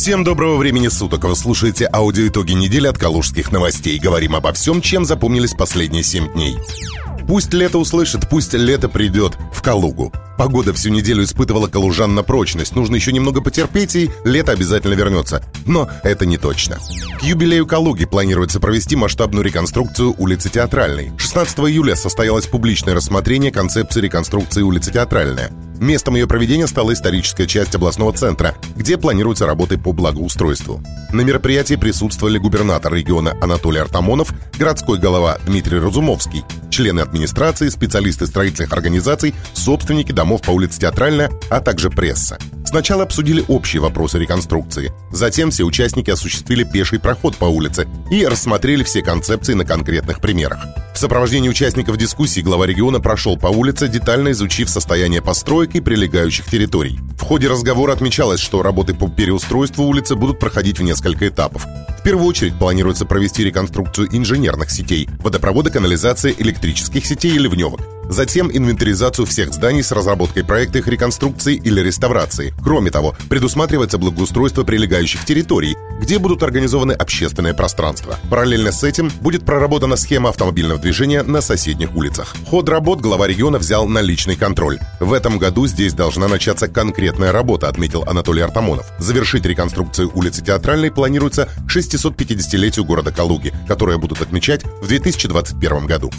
Всем доброго времени суток. Вы слушаете аудиоитоги недели от Калужских новостей. Говорим обо всем, чем запомнились последние 7 дней. Пусть лето услышит, пусть лето придет в Калугу. Погода всю неделю испытывала калужан на прочность. Нужно еще немного потерпеть, и лето обязательно вернется. Но это не точно. К юбилею Калуги планируется провести масштабную реконструкцию улицы Театральной. 16 июля состоялось публичное рассмотрение концепции реконструкции улицы Театральная. Местом ее проведения стала историческая часть областного центра, где планируются работы по благоустройству. На мероприятии присутствовали губернатор региона Анатолий Артамонов, городской голова Дмитрий Разумовский, члены администрации, специалисты строительных организаций, собственники домов по улице Театральная, а также пресса. Сначала обсудили общие вопросы реконструкции. Затем все участники осуществили пеший проход по улице и рассмотрели все концепции на конкретных примерах. В сопровождении участников дискуссии глава региона прошел по улице, детально изучив состояние построек и прилегающих территорий. В ходе разговора отмечалось, что работы по переустройству улицы будут проходить в несколько этапов. В первую очередь планируется провести реконструкцию инженерных сетей, водопровода, канализации, электрических сетей и ливневок. Затем инвентаризацию всех зданий с разработкой проекта их реконструкции или реставрации. Кроме того, предусматривается благоустройство прилегающих территорий, где будут организованы общественные пространства. Параллельно с этим будет проработана схема автомобильного движения на соседних улицах. Ход работ глава региона взял на личный контроль. В этом году здесь должна начаться конкретная работа, отметил Анатолий Артамонов. Завершить реконструкцию улицы Театральной планируется к 650-летию города Калуги, которое будут отмечать в 2021 году.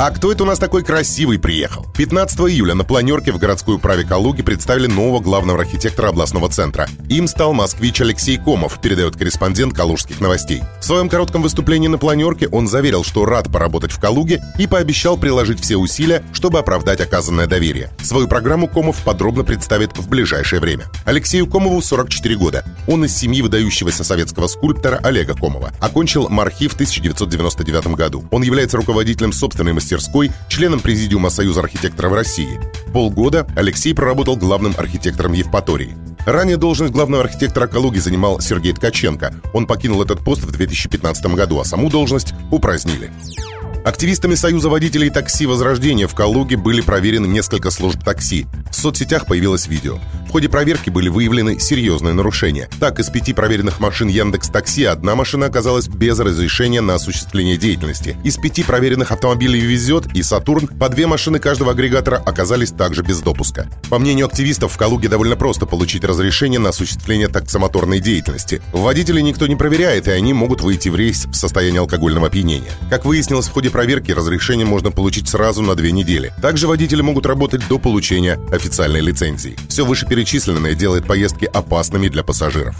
А кто это у нас такой красивый приехал? 15 июля на планерке в городской управе Калуги представили нового главного архитектора областного центра. Им стал москвич Алексей Комов, передает корреспондент Калужских новостей. В своем коротком выступлении на планерке он заверил, что рад поработать в Калуге и пообещал приложить все усилия, чтобы оправдать оказанное доверие. Свою программу Комов подробно представит в ближайшее время. Алексею Комову 44 года. Он из семьи выдающегося советского скульптора Олега Комова. Окончил МАРХИ в 1999 году. Он является руководителем собственной мастерской, членом Президиума Союза архитекторов России. Полгода Алексей проработал главным архитектором Евпатории. Ранее должность главного архитектора Калуги занимал Сергей Ткаченко. Он покинул этот пост в 2015 году, а саму должность упразднили. Активистами Союза водителей такси «Возрождение» в Калуге были проверены несколько служб такси. В соцсетях появилось видео. В ходе проверки были выявлены серьезные нарушения. Так, из 5 проверенных машин Яндекс.Такси одна машина оказалась без разрешения на осуществление деятельности. Из 5 проверенных автомобилей «Везет» и «Сатурн» по 2 машины каждого агрегатора оказались также без допуска. По мнению активистов, в Калуге довольно просто получить разрешение на осуществление таксомоторной деятельности. Водителей никто не проверяет, и они могут выйти в рейс в состоянии алкогольного опьянения. Как выяснилось, в ходе проверки разрешение можно получить сразу на 2 недели. Также водители могут работать до получения официальной лицензии. Все вышеперечисленное делает поездки опасными для пассажиров.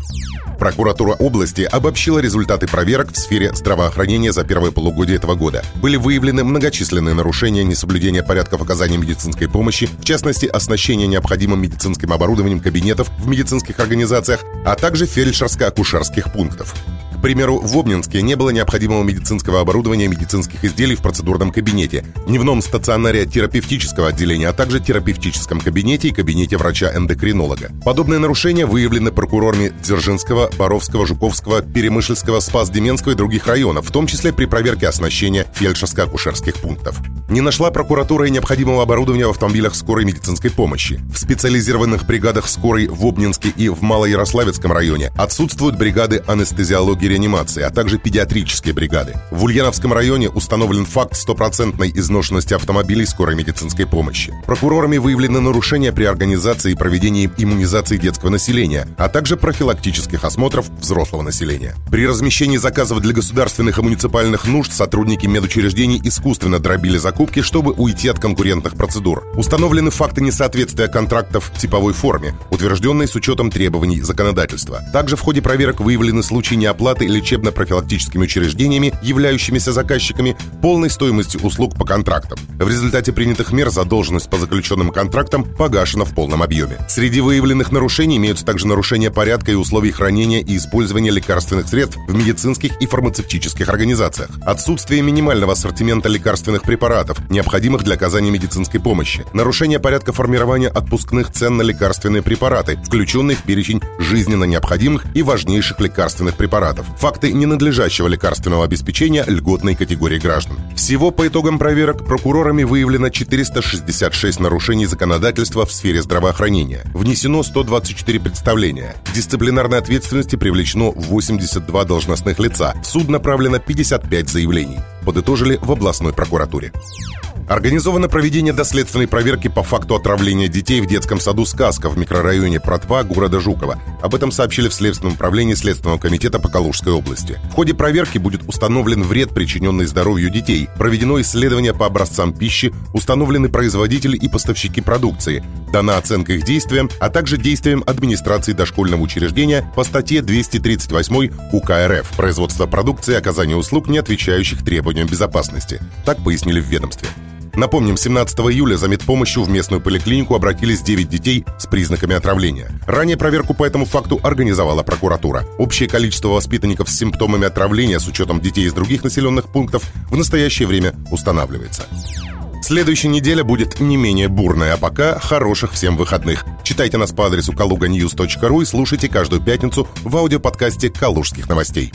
Прокуратура области обобщила результаты проверок в сфере здравоохранения за первое полугодие этого года. Были выявлены многочисленные нарушения, несоблюдения порядков оказания медицинской помощи, в частности, оснащение необходимым медицинским оборудованием кабинетов в медицинских организациях, а также фельдшерско-акушерских пунктов. К примеру, в Обнинске не было необходимого медицинского оборудования и медицинских изделий в процедурном кабинете, дневном стационаре терапевтического отделения, а также терапевтическом кабинете и кабинете врача-эндокринолога. Подобные нарушения выявлены прокурорами Дзержинского, Боровского, Жуковского, Перемышльского, Спас-Деменского и других районов, в том числе при проверке оснащения фельдшерско-акушерских пунктов. Не нашла прокуратура и необходимого оборудования в автомобилях скорой медицинской помощи. В специализированных бригадах скорой в Обнинске и в Малоярославецком районе отсутствуют бригады анестезиологии, реанимации, а также педиатрические бригады. В Ульяновском районе установлен факт стопроцентной изношенности автомобилей скорой медицинской помощи. Прокурорами выявлены нарушения при организации и проведении иммунизации детского населения, а также профилактических осмотров взрослого населения. При размещении заказов для государственных и муниципальных нужд сотрудники медучреждений искусственно дробили закупки, чтобы уйти от конкурентных процедур. Установлены факты несоответствия контрактов в типовой форме, утвержденные с учетом требований законодательства. Также в ходе проверок выявлены случаи неоплаты лечебно-профилактическими учреждениями, являющимися заказчиками полной стоимости услуг по контрактам. В результате принятых мер задолженность по заключенным контрактам погашена в полном объеме. Среди выявленных нарушений имеются также нарушения порядка и условий хранения и использования лекарственных средств в медицинских и фармацевтических организациях, отсутствие минимального ассортимента лекарственных препаратов, необходимых для оказания медицинской помощи, нарушение порядка формирования отпускных цен на лекарственные препараты, включенные в перечень жизненно необходимых и важнейших лекарственных препаратов, факты ненадлежащего лекарственного обеспечения льготной категории граждан. Всего по итогам проверок прокурорами выявлено 466 нарушений законодательства в сфере здравоохранения. Внесено 124 представления. К дисциплинарной ответственности привлечено 82 должностных лица. В суд направлено 55 заявлений. Подытожили в областной прокуратуре. Организовано проведение доследственной проверки по факту отравления детей в детском саду «Сказка» в микрорайоне Протва города Жукова. Об этом сообщили в Следственном управлении Следственного комитета по Калужской области. В ходе проверки будет установлен вред, причиненный здоровью детей, проведено исследование по образцам пищи, установлены производители и поставщики продукции, дана оценка их действиям, а также действиям администрации дошкольного учреждения по статье 238 УК РФ «Производство продукции и оказание услуг, не отвечающих требованиям безопасности». Так пояснили в ведомстве. Напомним, 17 июля за медпомощью в местную поликлинику обратились 9 детей с признаками отравления. Ранее проверку по этому факту организовала прокуратура. Общее количество воспитанников с симптомами отравления с учетом детей из других населенных пунктов в настоящее время устанавливается. Следующая неделя будет не менее бурная, а пока хороших всем выходных. Читайте нас по адресу kaluga-news.ru и слушайте каждую пятницу в аудиоподкасте «Калужских новостей».